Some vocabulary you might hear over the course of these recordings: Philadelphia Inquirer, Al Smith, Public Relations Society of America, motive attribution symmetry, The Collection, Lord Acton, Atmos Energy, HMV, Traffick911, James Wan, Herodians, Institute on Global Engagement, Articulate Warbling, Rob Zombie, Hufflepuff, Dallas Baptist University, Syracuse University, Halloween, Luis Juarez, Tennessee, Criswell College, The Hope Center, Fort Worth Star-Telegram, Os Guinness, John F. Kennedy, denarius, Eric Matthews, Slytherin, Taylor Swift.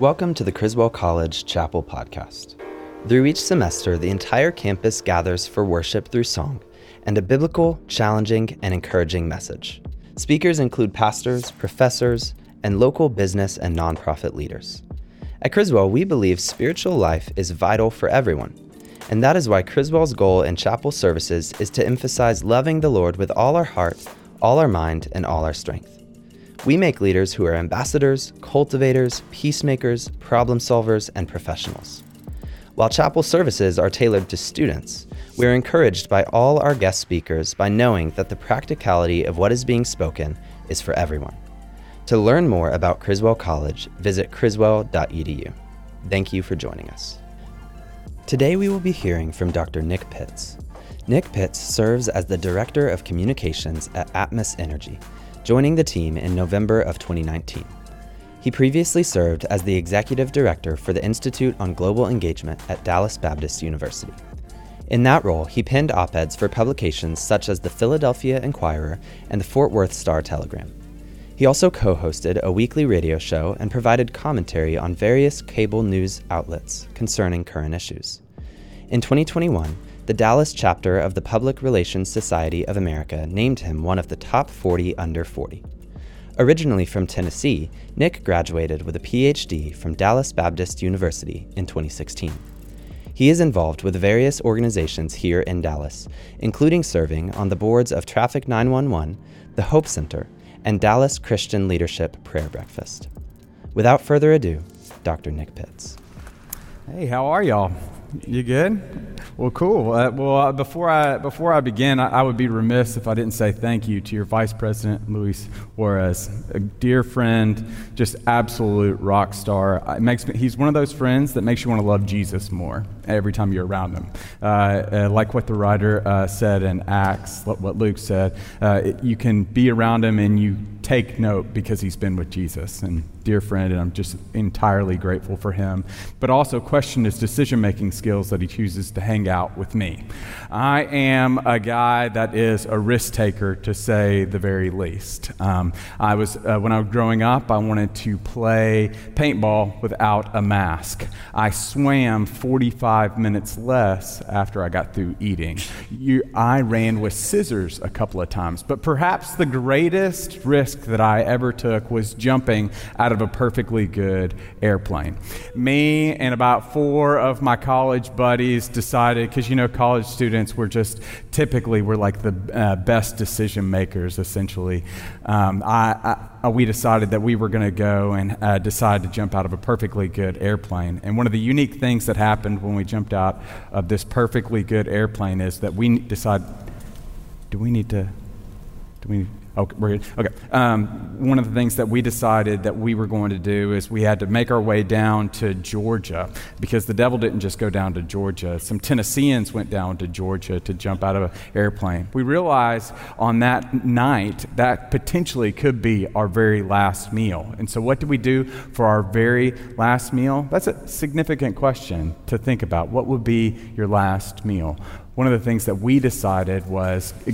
Welcome to the Criswell College Chapel Podcast. Through each semester, the entire campus gathers for worship through song and a biblical, challenging, and encouraging message. Speakers include pastors, professors, and local business and nonprofit leaders. At Criswell, we believe spiritual life is vital for everyone, and that is why Criswell's goal in chapel services is to emphasize loving the Lord with all our heart, all our mind, and all our strength. We make leaders who are ambassadors, cultivators, peacemakers, problem solvers, and professionals. While chapel services are tailored to students, we are encouraged by all our guest speakers by knowing that the practicality of what is being spoken is for everyone. To learn more about Criswell College, visit criswell.edu. Thank you for joining us. Today we will be hearing from Dr. Nick Pitts. Nick Pitts serves as the Director of Communications at Atmos Energy, joining the team in November of 2019. He previously served as the Executive Director for the Institute on Global Engagement at Dallas Baptist University. In that role, he penned op-eds for publications such as the Philadelphia Inquirer and the Fort Worth Star-Telegram. He also co-hosted a weekly radio show and provided commentary on various cable news outlets concerning current issues. In 2021, the Dallas chapter of the Public Relations Society of America named him one of the top 40 under 40. Originally from Tennessee, Nick graduated with a PhD from Dallas Baptist University in 2016. He is involved with various organizations here in Dallas, including serving on the boards of Traffick911, the Hope Center, and Dallas Christian Leadership Prayer Breakfast. Without further ado, Dr. Nick Pitts. Hey, how are y'all? You good? Well, cool. Before I begin, I would be remiss if I didn't say thank you to your Vice President, Luis Juarez, a dear friend, just absolute rock star. He's one of those friends that makes you want to love Jesus more every time you're around him. Like what the writer said in Acts, what Luke said, you can be around him and you take note because he's been with Jesus. And dear friend, and I'm just entirely grateful for him, but also question his decision-making skills that he chooses to hang out with me. I am a guy that is a risk taker, to say the very least. When I was growing up, I wanted to play paintball without a mask. I swam 45 minutes less after I got through eating. I ran with scissors a couple of times, but perhaps the greatest risk that I ever took was jumping out of a perfectly good airplane. Me and about four of my college buddies decided, because college students were like the best decision makers essentially. We decided that we were going to go and decide to jump out of a perfectly good airplane. And one of the unique things that happened when we jumped out of this perfectly good airplane is that we decided, one of the things that we decided that we were going to do is we had to make our way down to Georgia, because the devil didn't just go down to Georgia. Some Tennesseans went down to Georgia to jump out of an airplane. We realized on that night that potentially could be our very last meal. And so what did we do for our very last meal? That's a significant question to think about. What would be your last meal? One of the things that we decided was a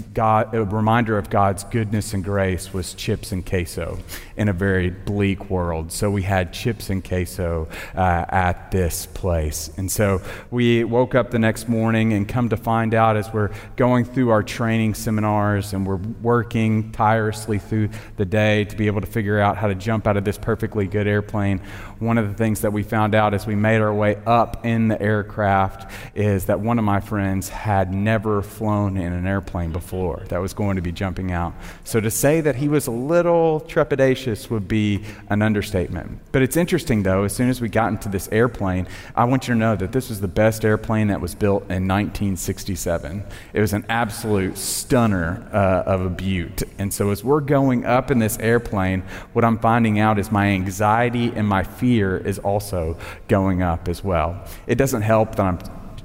reminder of God's goodness and grace was chips and queso in a very bleak world. So we had chips and queso at this place. And so we woke up the next morning, and come to find out as we're going through our training seminars and we're working tirelessly through the day to be able to figure out how to jump out of this perfectly good airplane, one of the things that we found out as we made our way up in the aircraft is that one of my friends had never flown in an airplane before that was going to be jumping out. So to say that he was a little trepidatious would be an understatement. But it's interesting, though, as soon as we got into this airplane, I want you to know that this was the best airplane that was built in 1967. It was an absolute stunner of a beaut. And so as we're going up in this airplane, what I'm finding out is my anxiety and my fear is also going up as well. It doesn't help that I'm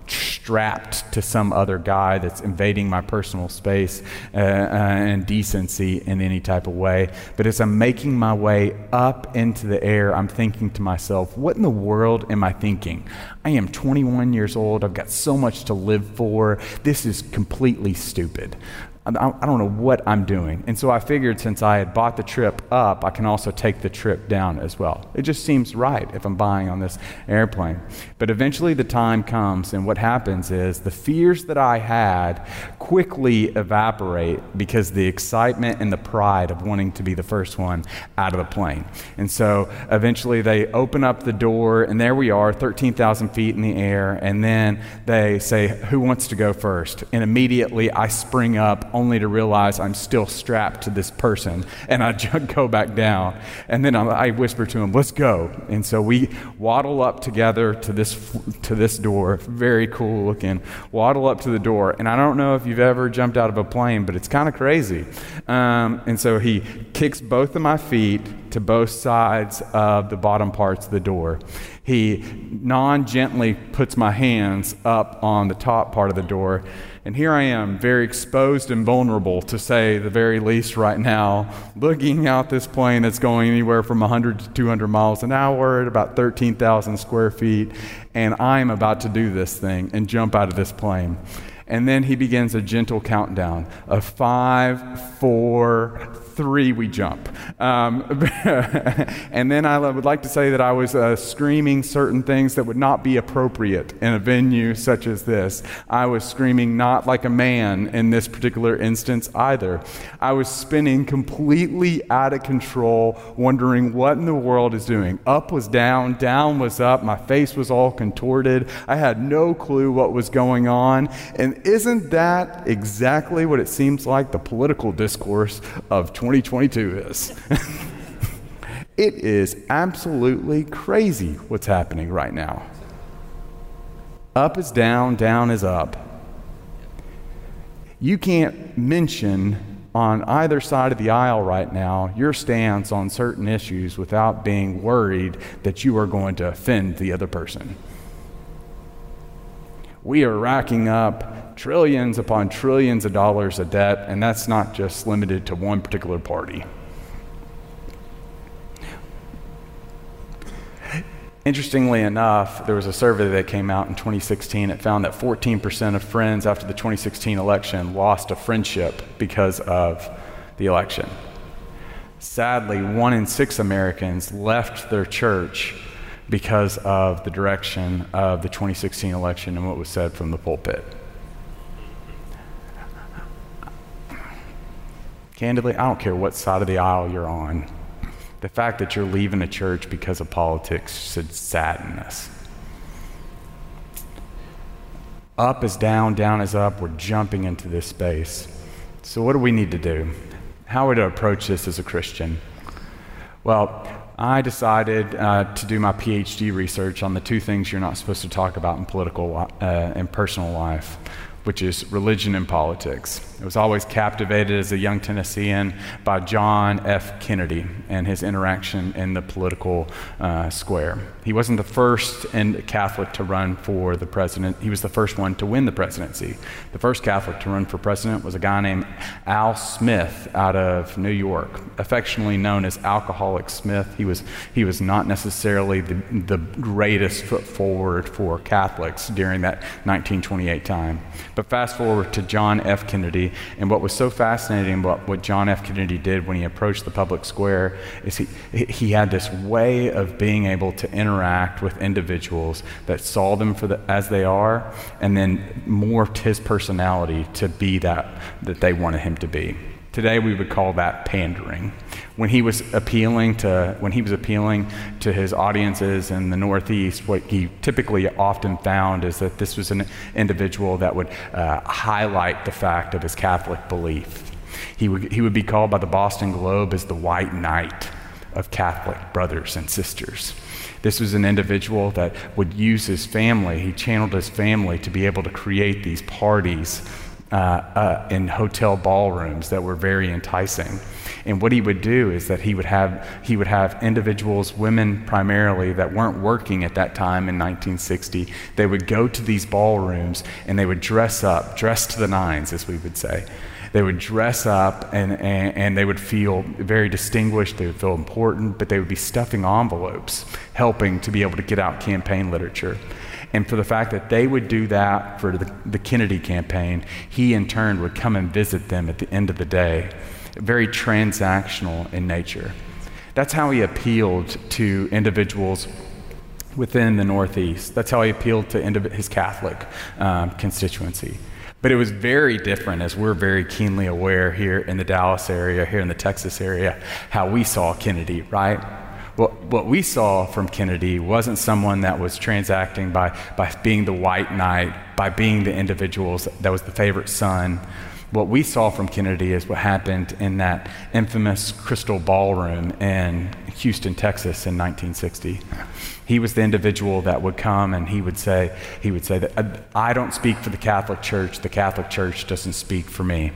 strapped to some other guy that's invading my personal space and decency in any type of way. But as I'm making my way up into the air, I'm thinking to myself, what in the world am I thinking? I am 21 years old. I've got so much to live for. This is completely stupid. I don't know what I'm doing. And so I figured since I had bought the trip up, I can also take the trip down as well. It just seems right if I'm buying on this airplane. But eventually the time comes, and what happens is the fears that I had quickly evaporate because the excitement and the pride of wanting to be the first one out of the plane. And so eventually they open up the door, and there we are, 13,000 feet in the air, and then they say, who wants to go first? And immediately I spring up, only to realize I'm still strapped to this person, and I go back down, and then I whisper to him, let's go. And so we waddle up together to this door, very cool looking, waddle up to the door, and I don't know if you've ever jumped out of a plane, but it's kind of crazy. And so he kicks both of my feet to both sides of the bottom parts of the door. He non-gently puts my hands up on the top part of the door, and here I am, very exposed and vulnerable, to say the very least right now, looking out this plane that's going anywhere from 100 to 200 miles an hour at about 13,000 square feet, and I'm about to do this thing and jump out of this plane. And then he begins a gentle countdown of 5, 4, 3, we jump. And then I would like to say that I was screaming certain things that would not be appropriate in a venue such as this. I was screaming "not like a man" in this particular instance either. I was spinning completely out of control, wondering what in the world is doing. Up was down, down was up. My face was all contorted. I had no clue what was going on. And isn't that exactly what it seems like the political discourse of 2022 is? It is absolutely crazy what's happening right now. Up is down, down is up. You can't mention on either side of the aisle right now your stance on certain issues without being worried that you are going to offend the other person. We are racking up trillions upon trillions of dollars of debt, and that's not just limited to one particular party. Interestingly enough, there was a survey that came out in 2016. It found that 14% of friends after the 2016 election lost a friendship because of the election. Sadly, 1 in 6 Americans left their church because of the direction of the 2016 election and what was said from the pulpit. Candidly, I don't care what side of the aisle you're on. The fact that you're leaving a church because of politics should sadden us. Up is down, down is up. We're jumping into this space. So what do we need to do? How are we to approach this as a Christian? Well, I decided to do my PhD research on the two things you're not supposed to talk about in political and personal life, which is religion and politics. I was always captivated as a young Tennessean by John F. Kennedy and his interaction in the political square. He wasn't the first Catholic to run for the president. He was the first one to win the presidency. The first Catholic to run for president was a guy named Al Smith out of New York, affectionately known as Alcoholic Smith. He was not necessarily the greatest foot forward for Catholics during that 1928 time. But fast forward to John F. Kennedy, and what was so fascinating about what John F. Kennedy did when he approached the public square is he had this way of being able to interact with individuals that saw them as they are, and then morphed his personality to be that they wanted him to be. Today we would call that pandering. When he was appealing to his audiences in the Northeast, what he typically often found is that this was an individual that would highlight the fact of his Catholic belief. He would be called by the Boston Globe as the White Knight of Catholic brothers and sisters. This was an individual that would use his family. He channeled his family to be able to create these parties in hotel ballrooms that were very enticing. And what he would do is that he would have individuals, women primarily, that weren't working at that time in 1960. They would go to these ballrooms and they would dress up, dress to the nines, as we would say. They would dress up and they would feel very distinguished, they would feel important, but they would be stuffing envelopes, helping to be able to get out campaign literature. And for the fact that they would do that for the Kennedy campaign, he in turn would come and visit them at the end of the day. Very transactional in nature. That's how he appealed to individuals within the Northeast. That's how he appealed to his Catholic constituency. But it was very different, as we're very keenly aware here in the Dallas area, here in the Texas area, how we saw Kennedy, right? What we saw from Kennedy wasn't someone that was transacting by being the white knight, by being the individual that was the favorite son. What we saw from Kennedy is what happened in that infamous Crystal Ballroom in Houston, Texas in 1960. He was the individual that would come and he would say that I don't speak for the Catholic Church doesn't speak for me.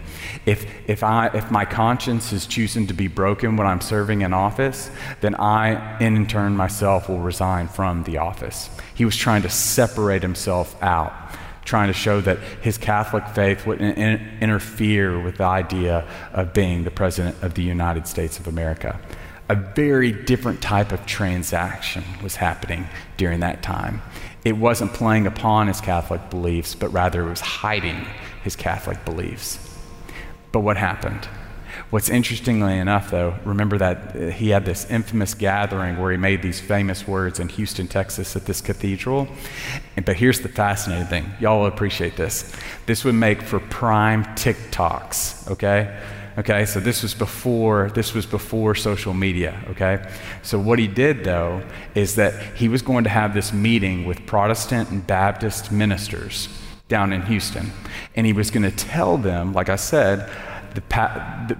If my conscience is choosing to be broken when I'm serving in office, then I, in turn myself, will resign from the office. He was trying to separate himself out, trying to show that his Catholic faith wouldn't interfere with the idea of being the President of the United States of America. A very different type of transaction was happening during that time. It wasn't playing upon his Catholic beliefs, but rather it was hiding his Catholic beliefs. But what happened? What's interestingly enough, though, remember that he had this infamous gathering where he made these famous words in Houston, Texas at this cathedral. But here's the fascinating thing. Y'all will appreciate this. This would make for prime TikToks, okay? Okay, so this was before social media, okay? So what he did, though, is that he was going to have this meeting with Protestant and Baptist ministers down in Houston. And he was going to tell them, like I said, the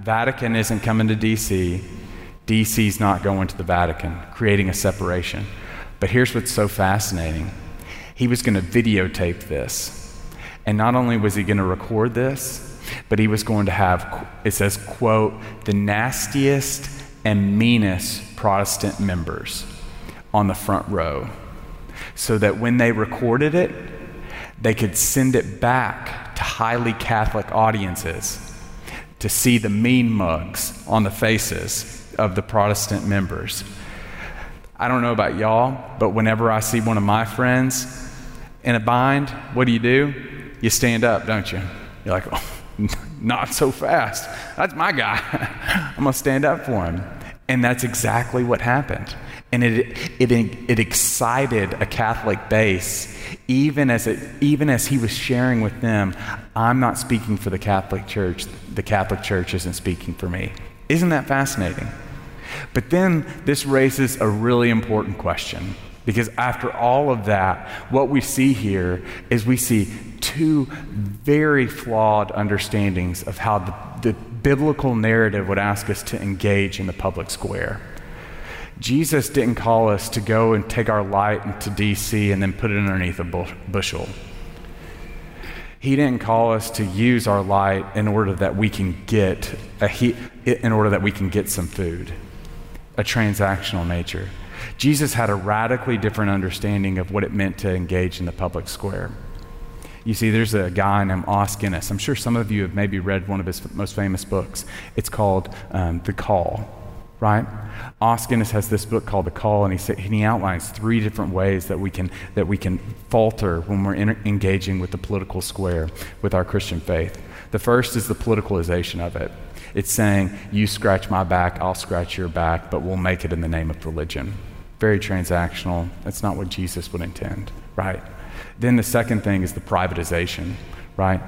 Vatican isn't coming to D.C. D.C.'s not going to the Vatican, creating a separation. But here's what's so fascinating. He was going to videotape this. And not only was he going to record this, but he was going to have, it says, quote, the nastiest and meanest Protestant members on the front row, so that when they recorded it, they could send it back to highly Catholic audiences to see the mean mugs on the faces of the Protestant members. I don't know about y'all, but whenever I see one of my friends in a bind, what do? You stand up, don't you? You're like, oh, not so fast. That's my guy. I'm gonna stand up for him. And that's exactly what happened. And it excited a Catholic base, even as he was sharing with them, I'm not speaking for the Catholic Church. The Catholic Church isn't speaking for me. Isn't that fascinating? But then this raises a really important question, because after all of that, what we see here is we see two very flawed understandings of how the biblical narrative would ask us to engage in the public square. Jesus didn't call us to go and take our light into D.C. and then put it underneath a bushel. He didn't call us to use our light in order that we can get some food, a transactional nature. Jesus had a radically different understanding of what it meant to engage in the public square. You see, there's a guy named Os Guinness. I'm sure some of you have maybe read one of his most famous books. It's called The Call. Right? Os Guinness has this book called The Call, and he outlines three different ways that we can falter when we're engaging with the political square, with our Christian faith. The first is the politicalization of it. It's saying, you scratch my back, I'll scratch your back, but we'll make it in the name of religion. Very transactional. That's not what Jesus would intend, right? Then the second thing is the privatization, right?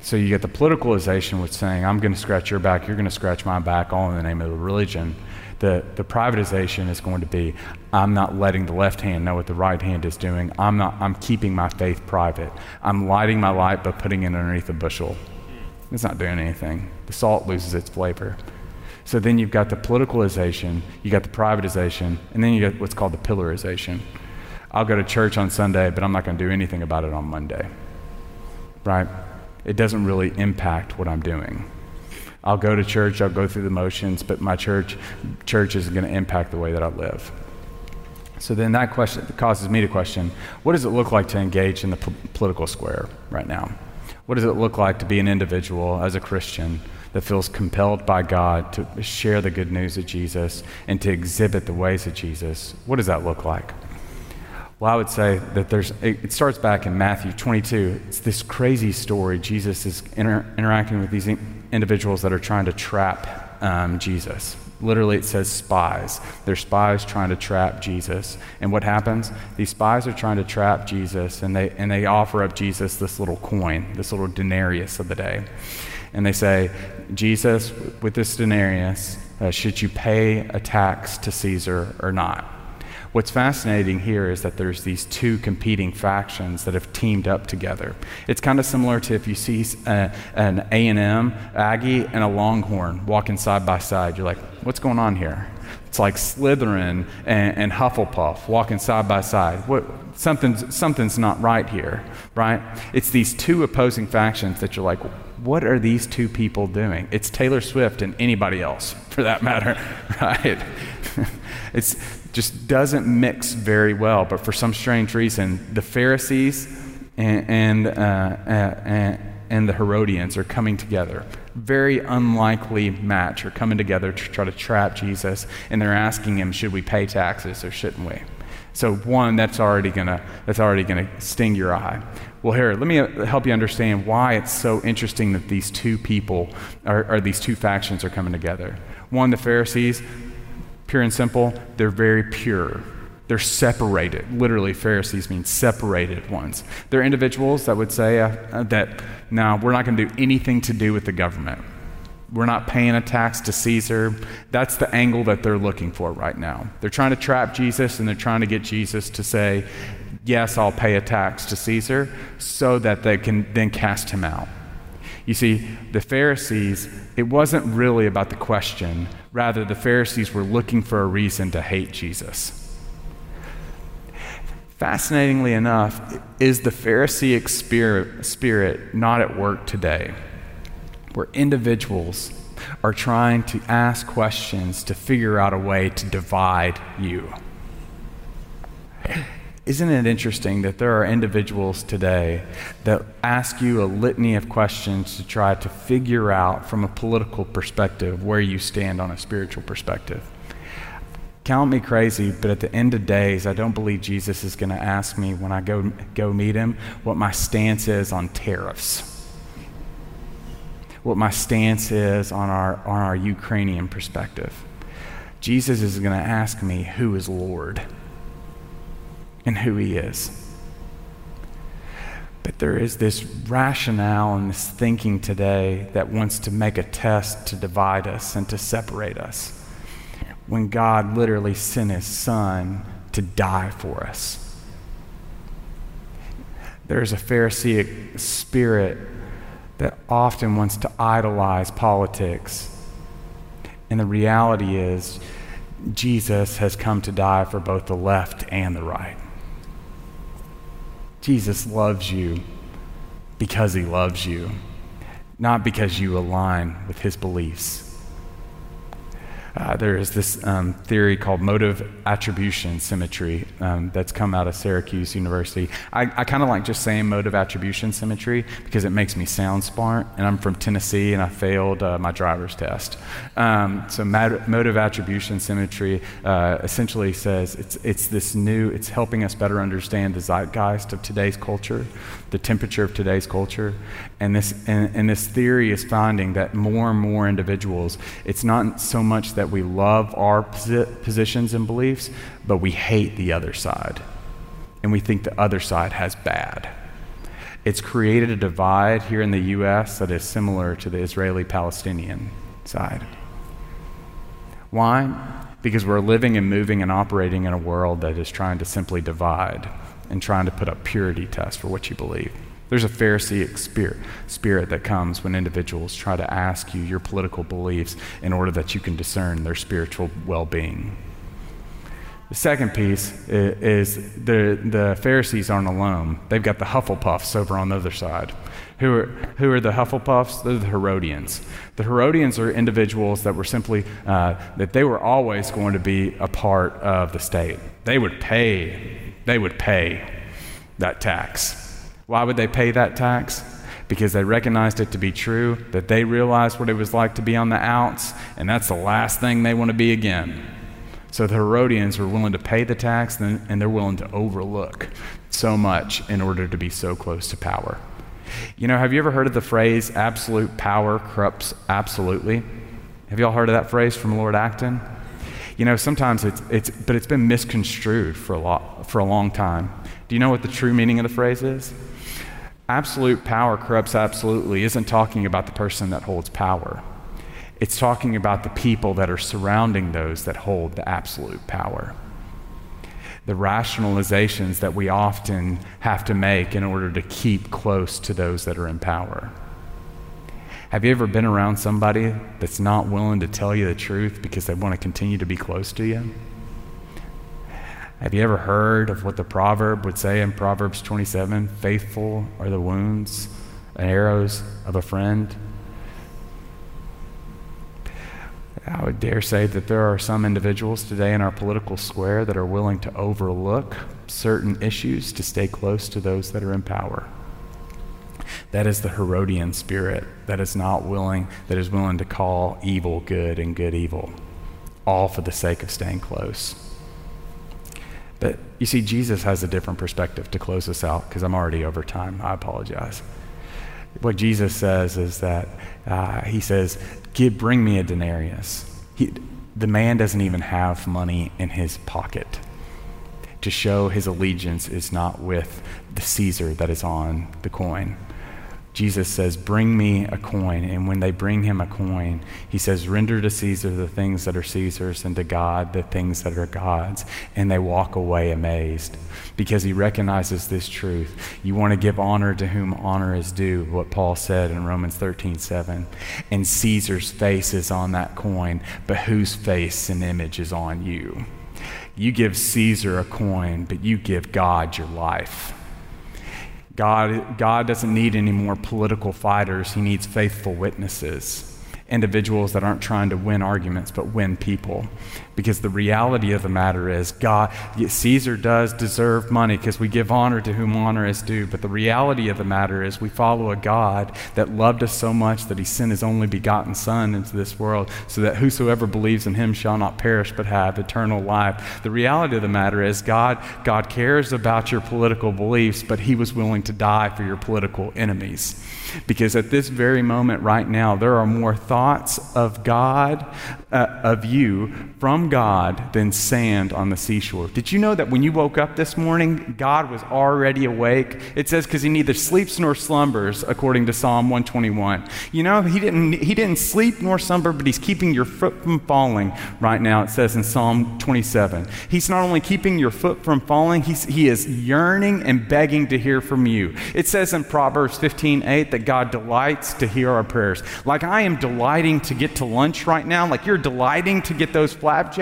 So you get the politicalization, which is saying, I'm going to scratch your back, you're going to scratch my back, all in the name of the religion. The privatization is going to be, I'm not letting the left hand know what the right hand is doing. I'm keeping my faith private. I'm lighting my light, but putting it underneath a bushel. It's not doing anything. The salt loses its flavor. So then you've got the politicalization, you got the privatization, and then you got what's called the pillarization. I'll go to church on Sunday, but I'm not going to do anything about it on Monday, right? It doesn't really impact what I'm doing. I'll go to church, I'll go through the motions, but my church isn't going to impact the way that I live. So then that question causes me to question, what does it look like to engage in the political square right now? What does it look like to be an individual as a Christian that feels compelled by God to share the good news of Jesus and to exhibit the ways of Jesus? What does that look like? Well, I would say that it starts back in Matthew 22. It's this crazy story. Jesus is interacting with these individuals that are trying to trap Jesus. Literally, it says spies. They're spies trying to trap Jesus. And what happens? These spies are trying to trap Jesus, and they offer up Jesus this little coin, this little denarius of the day. And they say, Jesus, with this denarius, should you pay a tax to Caesar or not? What's fascinating here is that there's these two competing factions that have teamed up together. It's kind of similar to if you see an A&M Aggie and a Longhorn walking side by side. You're like, what's going on here? It's like Slytherin and Hufflepuff walking side by side. Something's not right here, right? It's these two opposing factions that you're like, what are these two people doing? It's Taylor Swift and anybody else, for that matter, right? It just doesn't mix very well, but for some strange reason, the Pharisees and the Herodians are coming together. Very unlikely match are coming together to try to trap Jesus, and they're asking him, should we pay taxes or shouldn't we? So one, that's already gonna sting your eye. Well, here, let me help you understand why it's so interesting that these two people, or these two factions are coming together. One, the Pharisees, pure and simple, they're very pure. They're separated. Literally, Pharisees mean separated ones. They're individuals that would say that, no, we're not going to do anything to do with the government. We're not paying a tax to Caesar. That's the angle that they're looking for right now. They're trying to trap Jesus, and they're trying to get Jesus to say, yes, I'll pay a tax to Caesar, so that they can then cast him out. You see, the Pharisees, it wasn't really about the question. Rather, the Pharisees were looking for a reason to hate Jesus. Fascinatingly enough, is the Pharisaic spirit not at work today, where individuals are trying to ask questions to figure out a way to divide you? Isn't it interesting that there are individuals today that ask you a litany of questions to try to figure out from a political perspective where you stand on a spiritual perspective? Count me crazy, but at the end of days, I don't believe Jesus is going to ask me when I go meet him what my stance is on tariffs, what my stance is on our Ukrainian perspective. Jesus is going to ask me who is Lord and who he is. But there is this rationale and this thinking today that wants to make a test to divide us and to separate us, when God literally sent his son to die for us. There's a Pharisaic spirit that often wants to idolize politics. And the reality is, Jesus has come to die for both the left and the right. Jesus loves you because he loves you, not because you align with his beliefs. There is this theory called motive attribution symmetry that's come out of Syracuse University. I kind of like just saying motive attribution symmetry because it makes me sound smart, and I'm from Tennessee and I failed my driver's test. So motive attribution symmetry essentially says it's helping us better understand the zeitgeist of today's culture, the temperature of today's culture, and this theory is finding that more and more individuals, it's not so much that we love our positions and beliefs, but we hate the other side. And we think the other side has bad. It's created a divide here in the U.S. that is similar to the Israeli-Palestinian side. Why? Because we're living and moving and operating in a world that is trying to simply divide and trying to put up purity tests for what you believe. There's a Pharisaic spirit that comes when individuals try to ask you your political beliefs in order that you can discern their spiritual well-being. The second piece is the Pharisees aren't alone. They've got the Hufflepuffs over on the other side. Who are the Hufflepuffs? They're the Herodians. The Herodians are individuals that were simply, that they were always going to be a part of the state. They would pay that tax. Why would they pay that tax? because they recognized it to be true, that they realized what it was like to be on the outs, and that's the last thing they want to be again. So the Herodians were willing to pay the tax, and they're willing to overlook so much in order to be so close to power. You know, have you ever heard of the phrase, absolute power corrupts absolutely? Have y'all heard of that phrase from Lord Acton? You know, sometimes it's been misconstrued for a long time. Do you know what the true meaning of the phrase is? Absolute power corrupts absolutely isn't talking about the person that holds power. It's talking about the people that are surrounding those that hold the absolute power. The rationalizations that we often have to make in order to keep close to those that are in power. Have you ever been around somebody that's not willing to tell you the truth because they want to continue to be close to you? Have you ever heard of what the proverb would say in Proverbs 27? Faithful are the wounds and arrows of a friend. I would dare say that there are some individuals today in our political square that are willing to overlook certain issues to stay close to those that are in power. That is the Herodian spirit that is willing to call evil good and good evil, all for the sake of staying close. But you see, Jesus has a different perspective to close us out, because I'm already over time. I apologize. What Jesus says is that he says, bring me a denarius. The man doesn't even have money in his pocket to show his allegiance is not with the Caesar that is on the coin. Jesus says, bring me a coin. And when they bring him a coin, he says, render to Caesar the things that are Caesar's and to God the things that are God's. And they walk away amazed because he recognizes this truth. You want to give honor to whom honor is due, what Paul said in Romans 13:7. And Caesar's face is on that coin, but whose face and image is on you? You give Caesar a coin, but you give God your life. God doesn't need any more political fighters. He needs faithful witnesses, individuals that aren't trying to win arguments, but win people. Because the reality of the matter is Caesar does deserve money because we give honor to whom honor is due. But the reality of the matter is we follow a God that loved us so much that he sent his only begotten son into this world so that whosoever believes in him shall not perish but have eternal life. The reality of the matter is God cares about your political beliefs, but he was willing to die for your political enemies. Because at this very moment right now, there are more thoughts of God, of you, from God than sand on the seashore. Did you know that when you woke up this morning, God was already awake? It says because he neither sleeps nor slumbers, according to Psalm 121. You know, he didn't sleep nor slumber, but he's keeping your foot from falling right now, it says in Psalm 27. He's not only keeping your foot from falling, he is yearning and begging to hear from you. It says in Proverbs 15:8 that God delights to hear our prayers. Like I am delighting to get to lunch right now, like you're delighting to get those flapjacks.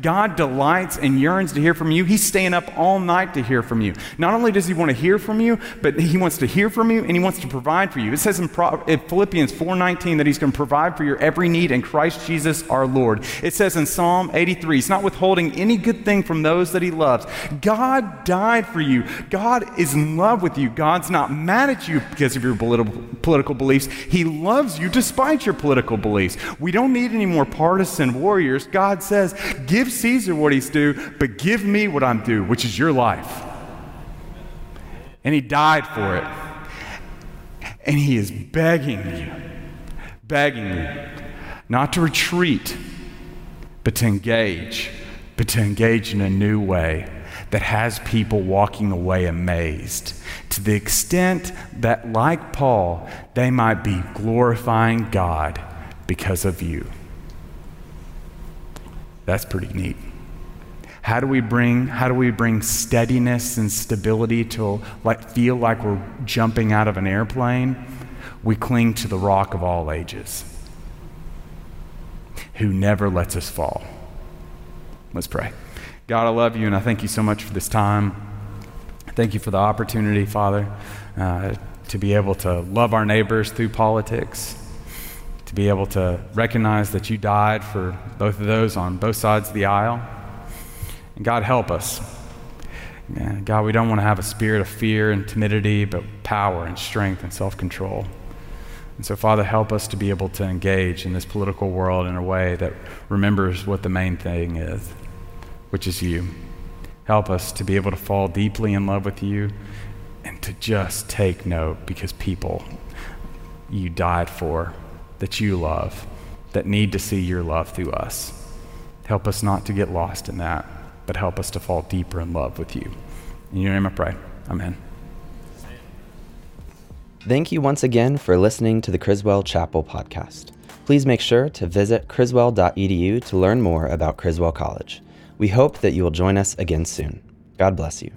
God delights and yearns to hear from you. He's staying up all night to hear from you. Not only does he want to hear from you, but he wants to hear from you and he wants to provide for you. It says in Philippians 4:19 that he's going to provide for your every need in Christ Jesus our Lord. It says in Psalm 83, he's not withholding any good thing from those that he loves. God died for you. God is in love with you. God's not mad at you because of your political beliefs. He loves you despite your political beliefs. We don't need any more partisan warriors. God says, give Caesar what he's due, but give me what I'm due, which is your life. And he died for it. And he is begging you, not to retreat, but to engage in a new way that has people walking away amazed to the extent that, like Paul, they might be glorifying God because of you. That's pretty neat. How do we bring steadiness and stability to feel like we're jumping out of an airplane? We cling to the rock of all ages, who never lets us fall. Let's pray. God, I love you and I thank you so much for this time. Thank you for the opportunity, Father, to be able to love our neighbors through politics, to be able to recognize that you died for both of those on both sides of the aisle. And God, help us. Yeah, God, we don't want to have a spirit of fear and timidity, but power and strength and self-control. And so, Father, help us to be able to engage in this political world in a way that remembers what the main thing is, which is you. Help us to be able to fall deeply in love with you and to just take note, because people you died for, that you love, that need to see your love through us. Help us not to get lost in that, but help us to fall deeper in love with you. In your name I pray. Amen. Thank you once again for listening to the Criswell Chapel podcast. Please make sure to visit criswell.edu to learn more about Criswell College. We hope that you will join us again soon. God bless you.